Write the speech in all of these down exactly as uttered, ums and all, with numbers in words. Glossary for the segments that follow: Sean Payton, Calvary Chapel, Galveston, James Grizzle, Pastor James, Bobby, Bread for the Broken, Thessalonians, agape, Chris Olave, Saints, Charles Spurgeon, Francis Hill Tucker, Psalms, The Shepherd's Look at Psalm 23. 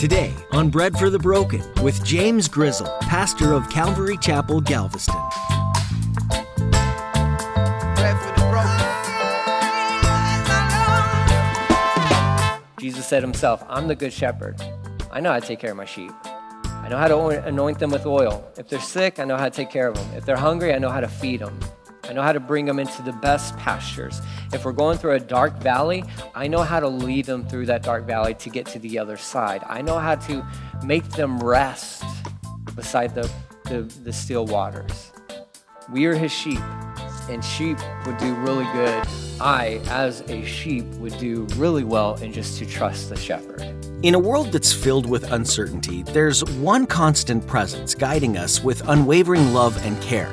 Today on Bread for the Broken with James Grizzle, pastor of Calvary Chapel, Galveston. Bread for the broken. Jesus said himself, I'm the good shepherd. I know how to take care of my sheep. I know how to anoint them with oil. If they're sick, I know how to take care of them. If they're hungry, I know how to feed them. I know how to bring them into the best pastures. If we're going through a dark valley, I know how to lead them through that dark valley to get to the other side. I know how to make them rest beside the, the, the still waters. We are his sheep, and sheep would do really good. I, as a sheep, would do really well in just to trust the shepherd. In a world that's filled with uncertainty, there's one constant presence guiding us with unwavering love and care.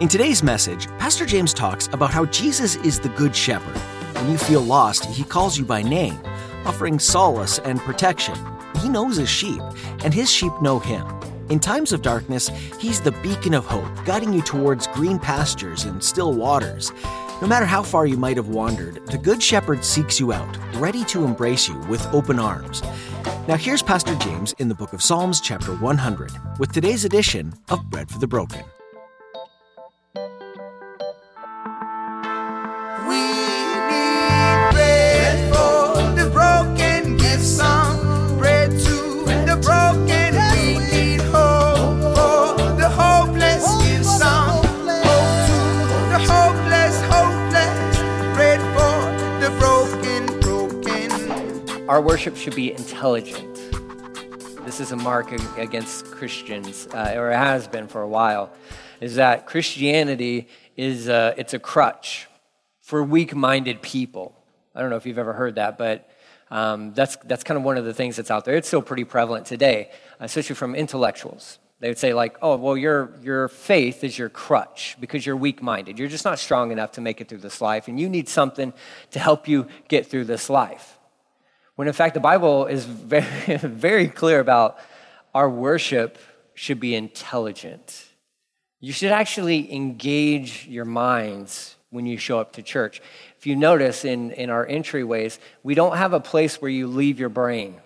In today's message, Pastor James talks about how Jesus is the Good Shepherd. When you feel lost, he calls you by name, offering solace and protection. He knows his sheep, and his sheep know him. In times of darkness, he's the beacon of hope, guiding you towards green pastures and still waters. No matter how far you might have wandered, the Good Shepherd seeks you out, ready to embrace you with open arms. Now here's Pastor James in the book of Psalms, chapter one hundred, with today's edition of Bread for the Broken. Our worship should be intelligent. This is a mark against Christians, uh, or it has been for a while, is that Christianity is uh, it's a crutch for weak-minded people. I don't know if you've ever heard that, but um, that's that's kind of one of the things that's out there. It's still pretty prevalent today, especially from intellectuals. They would say like, oh, well, your your faith is your crutch because you're weak-minded. You're just not strong enough to make it through this life, and you need something to help you get through this life. When in fact, the Bible is very, very clear about our worship should be intelligent. You should actually engage your minds when you show up to church. If you notice in, in our entryways, we don't have a place where you leave your brain.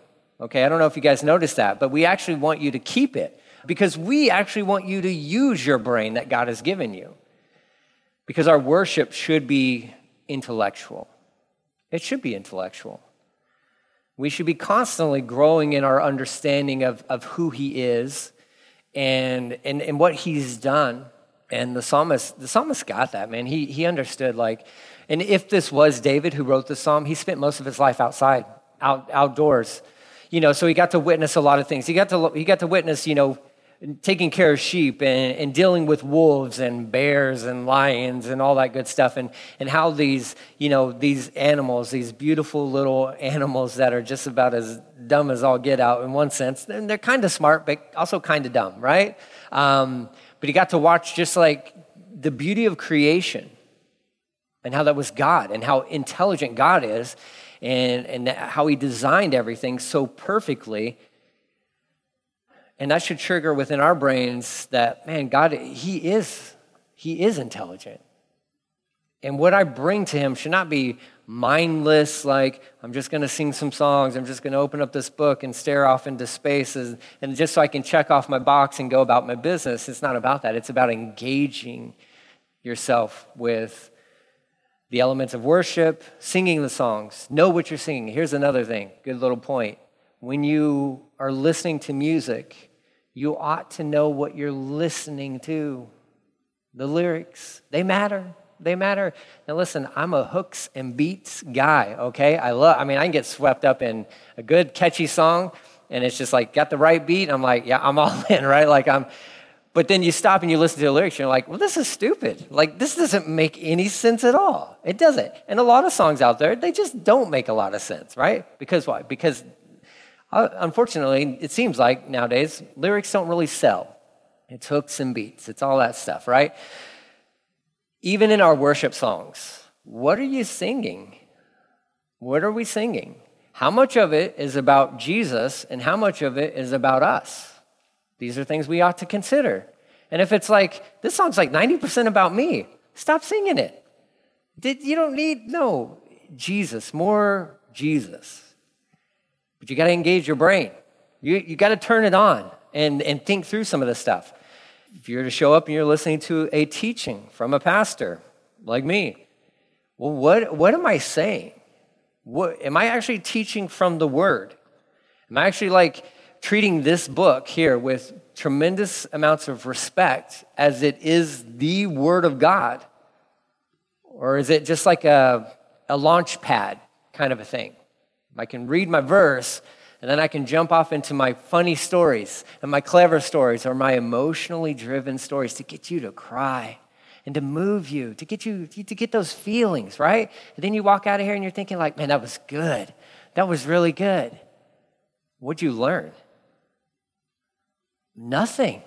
Okay, I don't know if you guys noticed that, but we actually want you to keep it because we actually want you to use your brain that God has given you because our worship should be intellectual. It should be intellectual. We should be constantly growing in our understanding of, of who he is and, and and what he's done. And the psalmist, the psalmist got that, man. He he understood, like, and if this was David who wrote the psalm, he spent most of his life outside, out outdoors. You know, so he got to witness a lot of things. He got to he got to witness, you know, taking care of sheep and, and dealing with wolves and bears and lions and all that good stuff, and and how these, you know, these animals, these beautiful little animals that are just about as dumb as all get out in one sense, and they're kind of smart but also kind of dumb, right? Um, but he got to watch just like the beauty of creation and how that was God and how intelligent God is and and how he designed everything so perfectly. And that should trigger within our brains that, man, God, he is, he is intelligent. And what I bring to him should not be mindless, like, I'm just going to sing some songs, I'm just going to open up this book and stare off into space, and, and just so I can check off my box and go about my business. It's not about that. It's about engaging yourself with the elements of worship, singing the songs. Know what you're singing. Here's another thing, good little point. When you are listening to music, you ought to know what you're listening to. The lyrics, they matter. They matter. Now listen, I'm a hooks and beats guy, okay? I love, I mean, I can get swept up in a good catchy song and it's just like got the right beat. I'm like, yeah, I'm all in, right? Like I'm, but then you stop and you listen to the lyrics and you're like, well, this is stupid. Like this doesn't make any sense at all. It doesn't. And a lot of songs out there, they just don't make a lot of sense, right? Because why? Because unfortunately, it seems like nowadays, lyrics don't really sell. It's hooks and beats. It's all that stuff, right? Even in our worship songs, what are you singing? What are we singing? How much of it is about Jesus and how much of it is about us? These are things we ought to consider. And if it's like, this song's like ninety percent about me, stop singing it. Did, you don't need, no, Jesus, more Jesus. But you got to engage your brain. You you got to turn it on and, and think through some of this stuff. If you're to show up and you're listening to a teaching from a pastor like me, well, what, what am I saying? What, am I actually teaching from the Word? Am I actually like treating this book here with tremendous amounts of respect as it is the Word of God? Or is it just like a, a launch pad kind of a thing? I can read my verse, and then I can jump off into my funny stories and my clever stories or my emotionally driven stories to get you to cry and to move you, to get you to get those feelings, right? And then you walk out of here and you're thinking like, man, that was good. That was really good. What'd you learn? Nothing.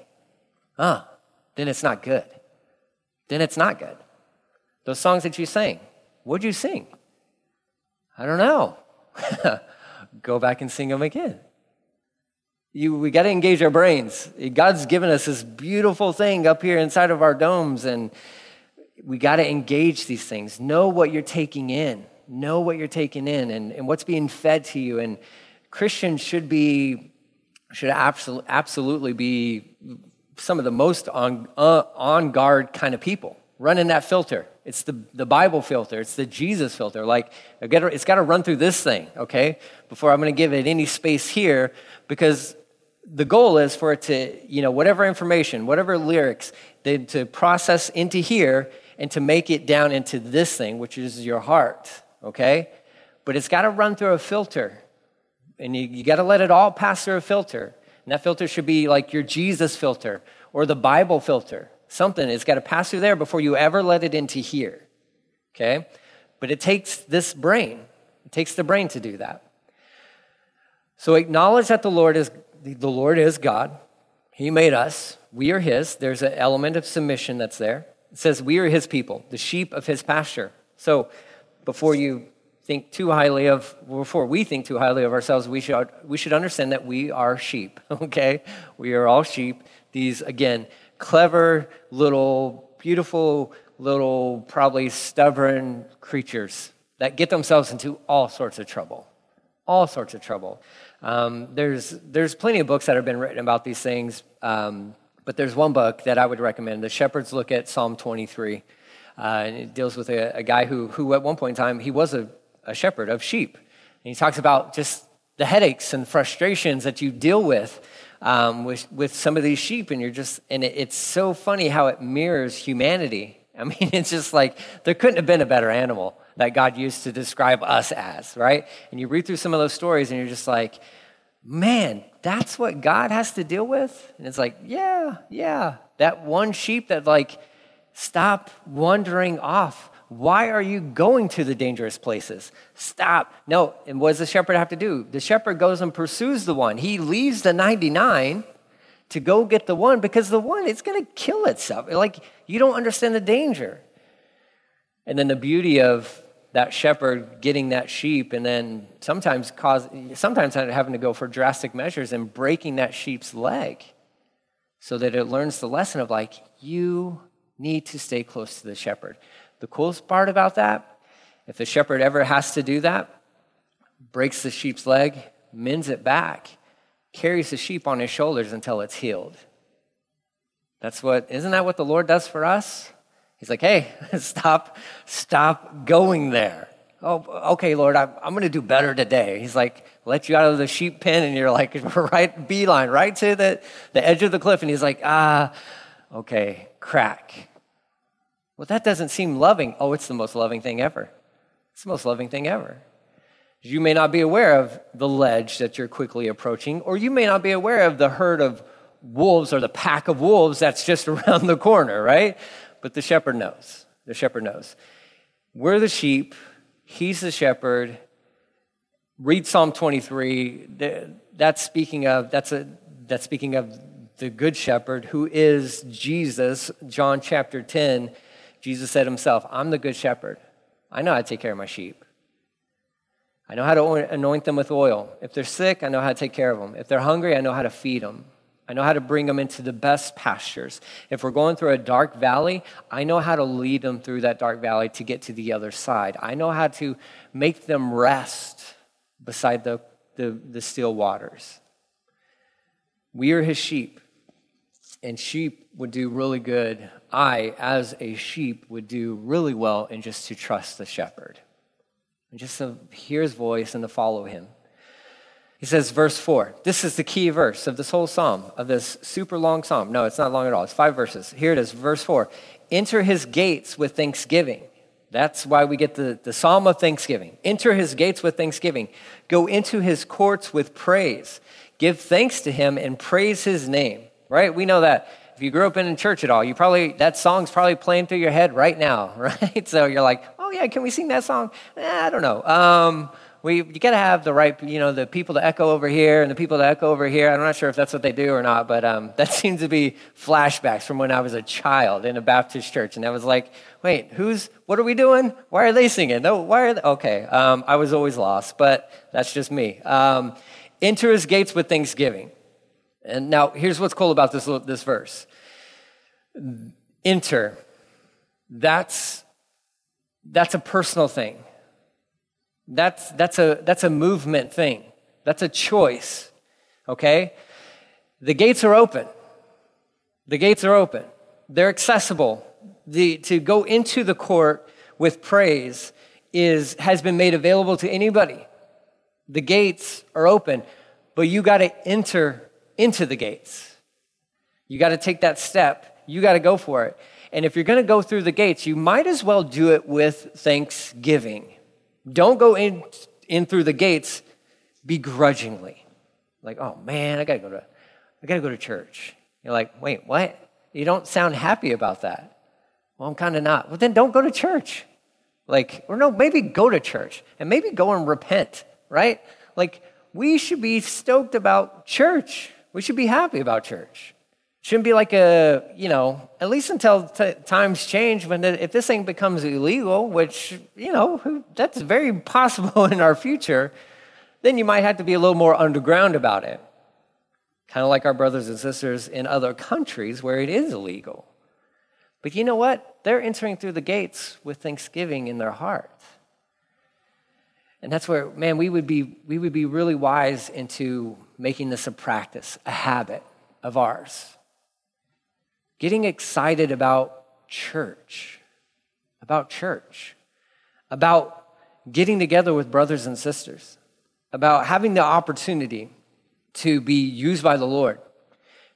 Huh. Then it's not good. Then it's not good. Those songs that you sang, what'd you sing? I don't know. Go back and sing them again. You, we got to engage our brains. God's given us this beautiful thing up here inside of our domes, and we got to engage these things. Know what you're taking in. Know what you're taking in and, and what's being fed to you. And Christians should be, should absolutely, absolutely be some of the most on, uh, on guard kind of people. Running that filter. It's the, the Bible filter. It's the Jesus filter. Like, it's got to run through this thing, okay, before I'm going to give it any space here, because the goal is for it to, you know, whatever information, whatever lyrics, they, to process into here and to make it down into this thing, which is your heart, okay? But it's got to run through a filter, and you, you got to let it all pass through a filter, and that filter should be like your Jesus filter or the Bible filter. Something, it's got to pass through there before you ever let it into here, okay? But it takes this brain. It takes the brain to do that. So acknowledge that the Lord is the Lord is God. He made us. We are his. There's an element of submission that's there. It says we are his people, the sheep of his pasture. So before you think too highly of, before we think too highly of ourselves, we should we should understand that we are sheep, okay? We are all sheep. These, again, clever, little, beautiful, little, probably stubborn creatures that get themselves into all sorts of trouble, all sorts of trouble. Um, there's there's plenty of books that have been written about these things, um, but there's one book that I would recommend, The Shepherd's Look at Psalm twenty-three, uh, and it deals with a, a guy who, who at one point in time, he was a, a shepherd of sheep, and he talks about just the headaches and frustrations that you deal with Um, with, with some of these sheep, and you're just, and it, it's so funny how it mirrors humanity. I mean, it's just like, there couldn't have been a better animal that God used to describe us as, right? And you read through some of those stories, and you're just like, man, that's what God has to deal with? And it's like, yeah, yeah, that one sheep that like, stop wandering off. Why are you going to the dangerous places? Stop. No, and what does the shepherd have to do? The shepherd goes and pursues the one. He leaves the ninety-nine to go get the one, because the one, it's going to kill itself. Like, you don't understand the danger. And then the beauty of that shepherd getting that sheep, and then sometimes cause, sometimes having to go for drastic measures and breaking that sheep's leg so that it learns the lesson of, like, you need to stay close to the shepherd. The coolest part about that, if the shepherd ever has to do that, breaks the sheep's leg, mends it back, carries the sheep on his shoulders until it's healed. That's what, isn't that what the Lord does for us? He's like, hey, stop, stop going there. Oh, okay, Lord, I'm, I'm going to do better today. He's like, let you out of the sheep pen, and you're like, right, beeline, right to the, the edge of the cliff. And he's like, ah, okay, crack. Well, that doesn't seem loving. Oh, it's the most loving thing ever. It's the most loving thing ever. You may not be aware of the ledge that you're quickly approaching, or you may not be aware of the herd of wolves or the pack of wolves that's just around the corner, right? But the shepherd knows. The shepherd knows. We're the sheep. He's the shepherd. Read Psalm twenty-three. That's speaking of, that's a, that's speaking of the good shepherd, who is Jesus. John chapter ten. Jesus said himself, I'm the good shepherd. I know how to take care of my sheep. I know how to anoint them with oil. If they're sick, I know how to take care of them. If they're hungry, I know how to feed them. I know how to bring them into the best pastures. If we're going through a dark valley, I know how to lead them through that dark valley to get to the other side. I know how to make them rest beside the, the, the still waters. We are his sheep, and sheep would do really good. I, as a sheep, would do really well in just to trust the shepherd, and just to hear his voice and to follow him. He says, verse four, this is the key verse of this whole psalm, of this super long psalm. No, it's not long at all. It's five verses. Here it is, verse four. Enter his gates with thanksgiving. That's why we get the, the psalm of thanksgiving. Enter his gates with thanksgiving. Go into his courts with praise. Give thanks to him and praise his name, right? We know that. If you grew up in a church at all, you probably, that song's probably playing through your head right now, right? So you're like, oh yeah, can we sing that song? Eh, I don't know. Um... We, you got to have the right, you know, the people to echo over here and the people to echo over here. I'm not sure if that's what they do or not, but um, that seems to be flashbacks from when I was a child in a Baptist church. And I was like, wait, who's, what are we doing? Why are they singing? No, why are they? Okay, um, I was always lost, but that's just me. Um, Enter his gates with thanksgiving. And now here's what's cool about this this verse. Enter. That's that's a personal thing. That's that's a that's a movement thing. That's a choice, okay? The gates are open. The gates are open. They're accessible. The, to go into the court with praise is has been made available to anybody. The gates are open, but you got to enter into the gates. You got to take that step. You got to go for it. And if you're going to go through the gates, you might as well do it with thanksgiving. Don't go in in through the gates begrudgingly. Like, oh man, I gotta go to I gotta go to church. You're like, wait, what? You don't sound happy about that. Well, I'm kind of not. Well, then don't go to church. Like, or no, maybe go to church and maybe go and repent, right? Like, we should be stoked about church. We should be happy about church. Shouldn't be like a, you know, at least until t- times change, when the, if this thing becomes illegal, which, you know, that's very possible in our future, then you might have to be a little more underground about it. Kind of like our brothers and sisters in other countries where it is illegal. But you know what? They're entering through the gates with thanksgiving in their heart. And that's where, man, we would be, we would be really wise into making this a practice, a habit of ours. Getting excited about church, about church, about getting together with brothers and sisters, about having the opportunity to be used by the Lord.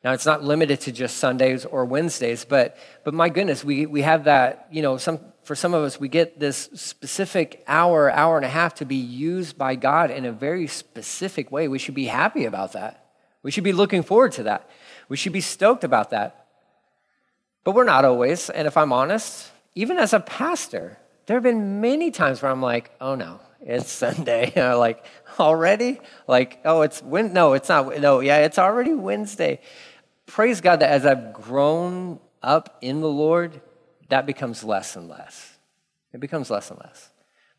Now, it's not limited to just Sundays or Wednesdays, but but my goodness, we we have that, you know, some for some of us, we get this specific hour, hour and a half to be used by God in a very specific way. We should be happy about that. We should be looking forward to that. We should be stoked about that. But we're not always, and if I'm honest, even as a pastor, there have been many times where I'm like, oh no, it's Sunday. You know, like, already? Like, oh, it's, when? no, it's not, no, yeah, it's already Wednesday. Praise God that as I've grown up in the Lord, that becomes less and less. It becomes less and less.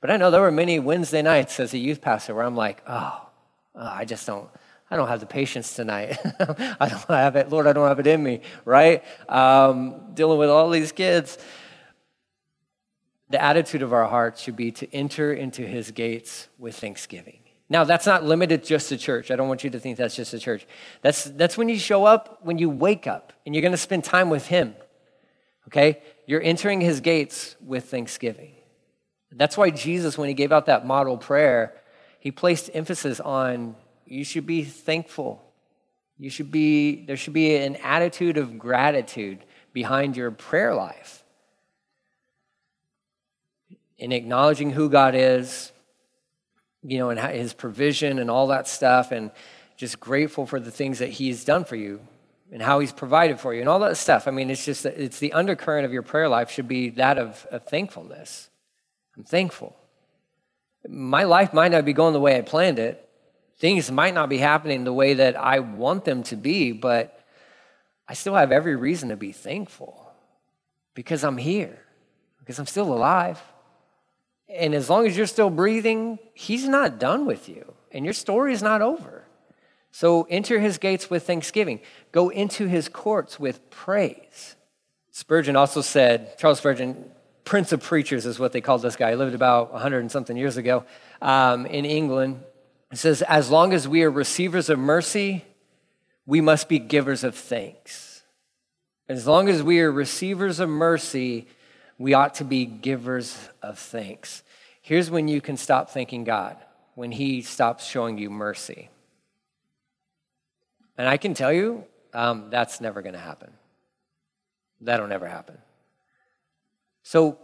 But I know there were many Wednesday nights as a youth pastor where I'm like, oh, oh I just don't, I don't have the patience tonight. I don't have it. Lord, I don't have it in me, right? Um, dealing with all these kids. The attitude of our hearts should be to enter into his gates with thanksgiving. Now, that's not limited just to church. I don't want you to think that's just to church. That's that's when you show up, when you wake up, and you're going to spend time with him, okay? You're entering his gates with thanksgiving. That's why Jesus, when he gave out that model prayer, he placed emphasis on you should be thankful. You should be, there should be an attitude of gratitude behind your prayer life. In acknowledging who God is, you know, and his provision and all that stuff, and just grateful for the things that he's done for you and how he's provided for you and all that stuff. I mean, it's just, it's the undercurrent of your prayer life should be that of, of thankfulness. I'm thankful. My life might not be going the way I planned it. Things might not be happening the way that I want them to be, but I still have every reason to be thankful because I'm here, because I'm still alive. And as long as you're still breathing, he's not done with you, and your story is not over. So enter his gates with thanksgiving. Go into his courts with praise. Spurgeon also said, Charles Spurgeon, Prince of Preachers is what they called this guy. He lived about a hundred and something years ago um, in England. It says, as long as we are receivers of mercy, we must be givers of thanks. As long as we are receivers of mercy, we ought to be givers of thanks. Here's when you can stop thanking God, when he stops showing you mercy. And I can tell you, um, that's never going to happen. That'll never happen. So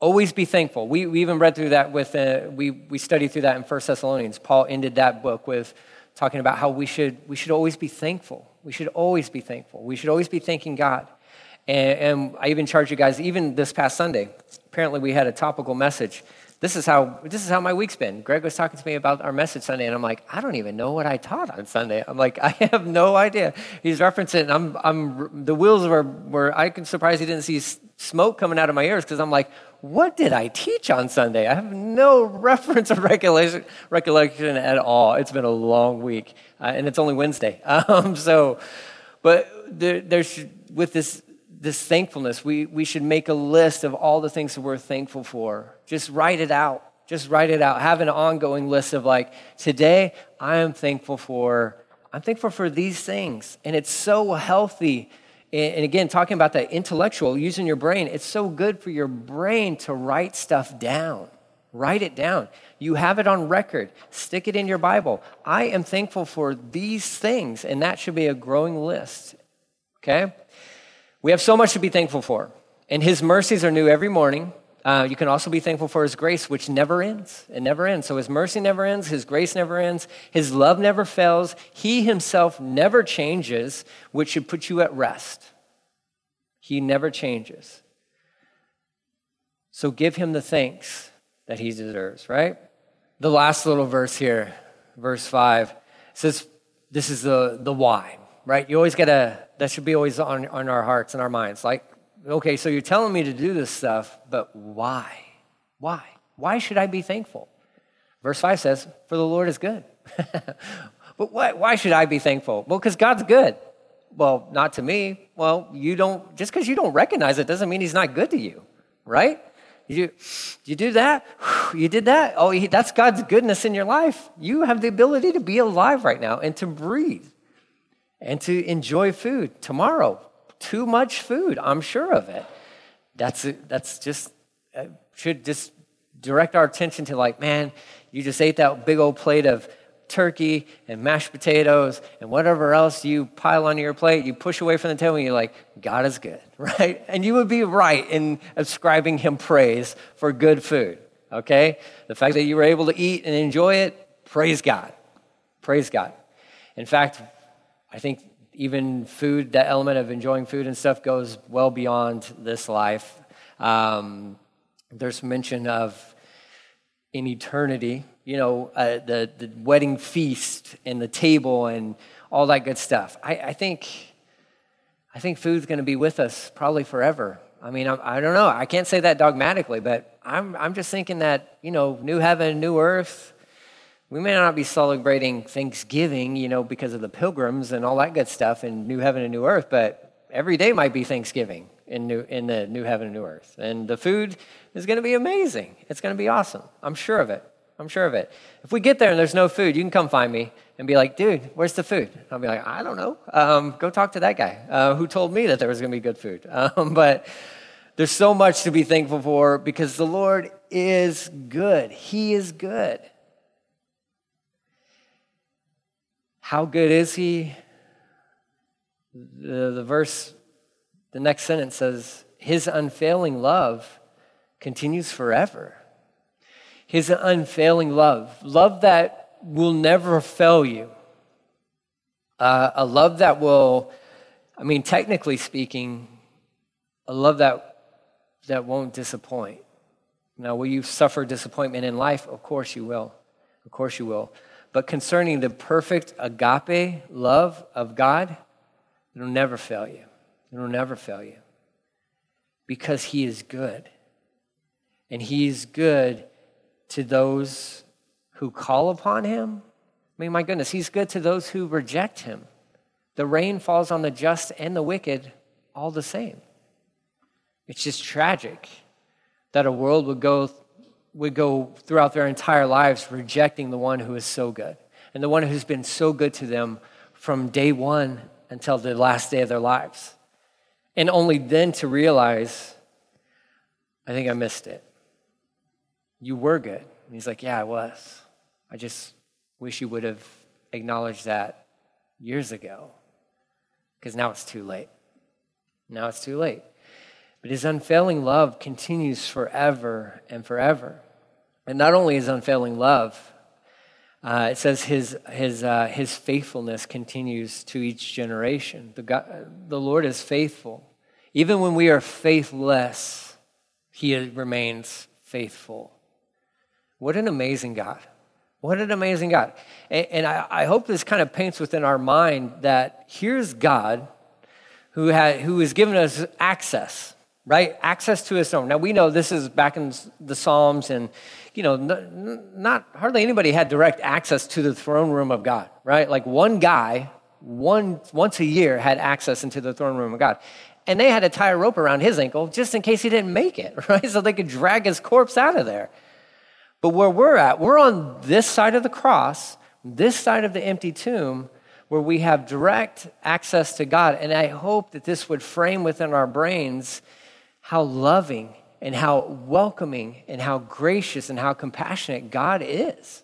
always be thankful. We, we even read through that with, uh, we, we studied through that in First Thessalonians. Paul ended that book with talking about how we should we should always be thankful. We should always be thankful. We should always be thanking God. And, and I even charge you guys, even this past Sunday, apparently we had a topical message. This is how this is how my week's been. Greg was talking to me about our message Sunday, and I'm like, I don't even know what I taught on Sunday. I'm like, I have no idea. He's referencing, and I'm I'm the wheels were were I can surprised he didn't see smoke coming out of my ears because I'm like, what did I teach on Sunday? I have no reference or recollection recollection at all. It's been a long week, uh, and it's only Wednesday. Um, so, but there, there's with this. This thankfulness, we we should make a list of all the things that we're thankful for. Just write it out. Just write it out. Have an ongoing list of like, today I am thankful for, I'm thankful for these things. And it's so healthy. And again, talking about that intellectual, using your brain, it's so good for your brain to write stuff down. Write it down. You have it on record. Stick it in your Bible. I am thankful for these things. And that should be a growing list. Okay? We have so much to be thankful for, and his mercies are new every morning. Uh, you can also be thankful for his grace, which never ends. It never ends. So his mercy never ends. His grace never ends. His love never fails. He himself never changes, which should put you at rest. He never changes. So give him the thanks that he deserves, right? The last little verse here, verse five, says this is the, the why, right? You always got to... That should be always on, on our hearts and our minds. Like, okay, so you're telling me to do this stuff, but why? Why? Why should I be thankful? Verse five says, for the Lord is good. But why, why should I be thankful? Well, because God's good. Well, not to me. Well, you don't, just because you don't recognize it doesn't mean he's not good to you, right? You, you do that? You did that? Oh, he, that's God's goodness in your life. You have the ability to be alive right now and to breathe. And to enjoy food tomorrow. Too much food, I'm sure of it. That's that's just, should just direct our attention to like, man, you just ate that big old plate of turkey and mashed potatoes and whatever else you pile onto your plate, you push away from the table and you're like, God is good, right? And you would be right in ascribing him praise for good food, okay? The fact that you were able to eat and enjoy it, praise God, praise God. In fact, I think even food, that element of enjoying food and stuff goes well beyond this life. Um, there's mention of in eternity, you know, uh, the, the wedding feast and the table and all that good stuff. I, I think I think food's going to be with us probably forever. I mean, I, I don't know. I can't say that dogmatically, but I'm I'm just thinking that, you know, new heaven, new earth, we may not be celebrating Thanksgiving, you know, because of the pilgrims and all that good stuff in new heaven and new earth, but every day might be Thanksgiving in new in the new heaven and new earth. And the food is going to be amazing. It's going to be awesome. I'm sure of it. I'm sure of it. If we get there and there's no food, you can come find me and be like, dude, where's the food? I'll be like, I don't know. Um, go talk to that guy uh, who told me that there was going to be good food. Um, but there's so much to be thankful for because the Lord is good. He is good. How good is he? The, the verse, the next sentence says, his unfailing love continues forever. His unfailing love, love that will never fail you. Uh, a love that will, I mean, technically speaking, a love that, that won't disappoint. Now, will you suffer disappointment in life? Of course you will. Of course you will. But concerning the perfect agape love of God, it'll never fail you. It'll never fail you. Because he is good. And he is good to those who call upon him. I mean, my goodness, he's good to those who reject him. The rain falls on the just and the wicked all the same. It's just tragic that a world would go would go throughout their entire lives rejecting the one who is so good and the one who's been so good to them from day one until the last day of their lives. And only then to realize, I think I missed it. You were good. And he's like, yeah, I was. I just wish you would have acknowledged that years ago, because now it's too late. Now it's too late. But his unfailing love continues forever and forever. And not only his unfailing love, uh, it says his his uh, his faithfulness continues to each generation. The God, the Lord is faithful. Even when we are faithless, he remains faithful. What an amazing God. What an amazing God. And, and I, I hope this kind of paints within our mind that here's God who had, who has given us access, right? Access to his throne. Now, we know this is back in the Psalms, and, you know, not hardly anybody had direct access to the throne room of God, right? Like one guy, one once a year, had access into the throne room of God. And they had to tie a rope around his ankle just in case he didn't make it, right? So they could drag his corpse out of there. But where we're at, we're on this side of the cross, this side of the empty tomb, where we have direct access to God. And I hope that this would frame within our brains how loving and how welcoming and how gracious and how compassionate God is,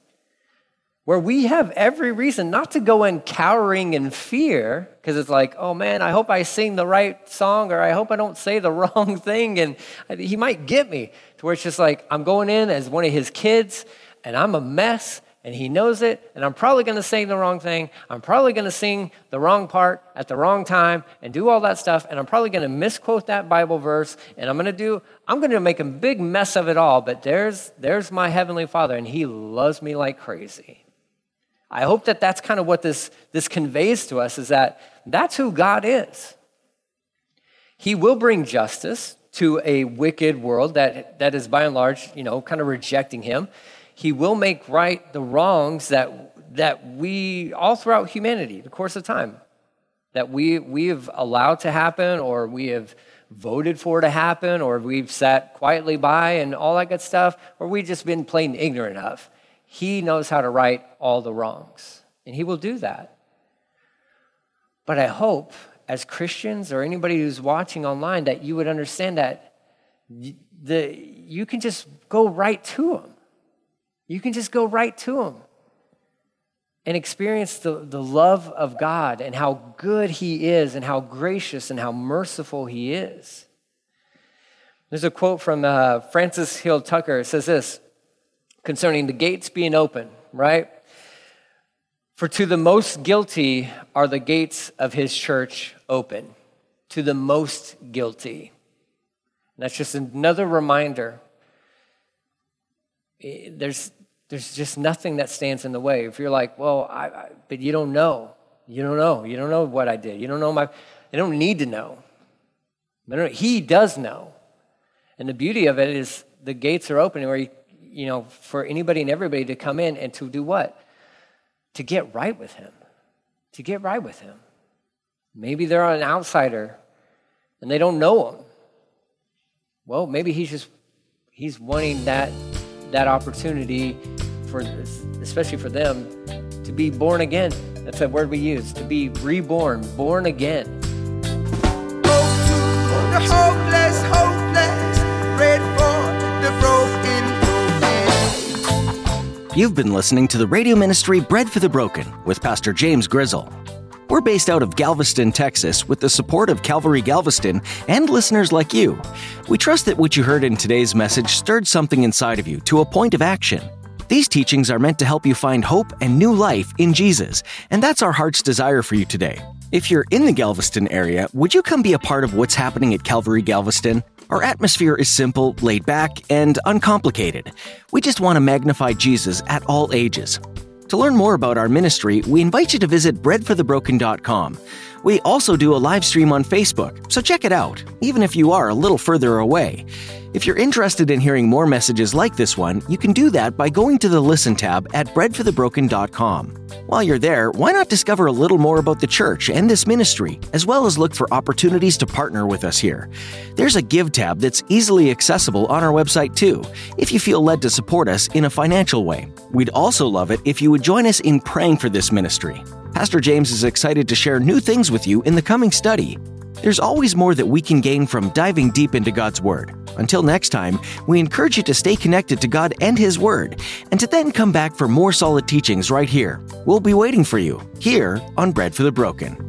where we have every reason not to go in cowering in fear, because it's like, oh man, I hope I sing the right song, or I hope I don't say the wrong thing, and he might get me, to where it's just like, I'm going in as one of his kids, and I'm a mess, and he knows it, and I'm probably going to say the wrong thing, I'm probably going to sing the wrong part at the wrong time, and do all that stuff, and I'm probably going to misquote that Bible verse, and I'm going to do, I'm going to make a big mess of it all, but there's, there's my Heavenly Father, and he loves me like crazy. I hope that that's kind of what this, this conveys to us, is that that's who God is. He will bring justice to a wicked world that, that is by and large, you know, kind of rejecting him. He will make right the wrongs that, that we, all throughout humanity, the course of time, that we, we have allowed to happen, or we have voted for to happen, or we've sat quietly by and all that good stuff, or we've just been plain ignorant of. He knows how to right all the wrongs, and he will do that. But I hope, as Christians or anybody who's watching online, that you would understand that the, you can just go right to him. You can just go right to him and experience the, the love of God and how good he is and how gracious and how merciful he is. There's a quote from uh, Francis Hill Tucker. It says this, concerning the gates being open, right? For to the most guilty are the gates of his church open. To the most guilty. And that's just another reminder. There's, there's just nothing that stands in the way. If you're like, well, I, I, but you don't know. You don't know. You don't know what I did. You don't know my, you don't need to know. He does know. And the beauty of it is the gates are open where you you know, for anybody and everybody to come in and to do what? To get right with him. To get right with him. Maybe they're an outsider and they don't know him. Well, maybe he's just, he's wanting that, that opportunity for, especially for them, to be born again. That's a word we use, to be reborn, born again. Hope to the hopeless, hopeless, bread for the broken. You've been listening to the radio ministry Bread for the Broken with Pastor James Grizzle. We're based out of Galveston, Texas, with the support of Calvary Galveston and listeners like you. We trust that what you heard in today's message stirred something inside of you to a point of action. These teachings are meant to help you find hope and new life in Jesus, and that's our heart's desire for you today. If you're in the Galveston area, would you come be a part of what's happening at Calvary Galveston? Our atmosphere is simple, laid back, and uncomplicated. We just want to magnify Jesus at all ages. To learn more about our ministry, we invite you to visit bread for the broken dot com. We also do a live stream on Facebook, so check it out, even if you are a little further away. If you're interested in hearing more messages like this one, you can do that by going to the Listen tab at bread for the broken dot com. While you're there, why not discover a little more about the church and this ministry, as well as look for opportunities to partner with us here. There's a Give tab that's easily accessible on our website too, if you feel led to support us in a financial way. We'd also love it if you would join us in praying for this ministry. Pastor James is excited to share new things with you in the coming study. There's always more that we can gain from diving deep into God's Word. Until next time, we encourage you to stay connected to God and His Word, and to then come back for more solid teachings right here. We'll be waiting for you, here on Bread for the Broken.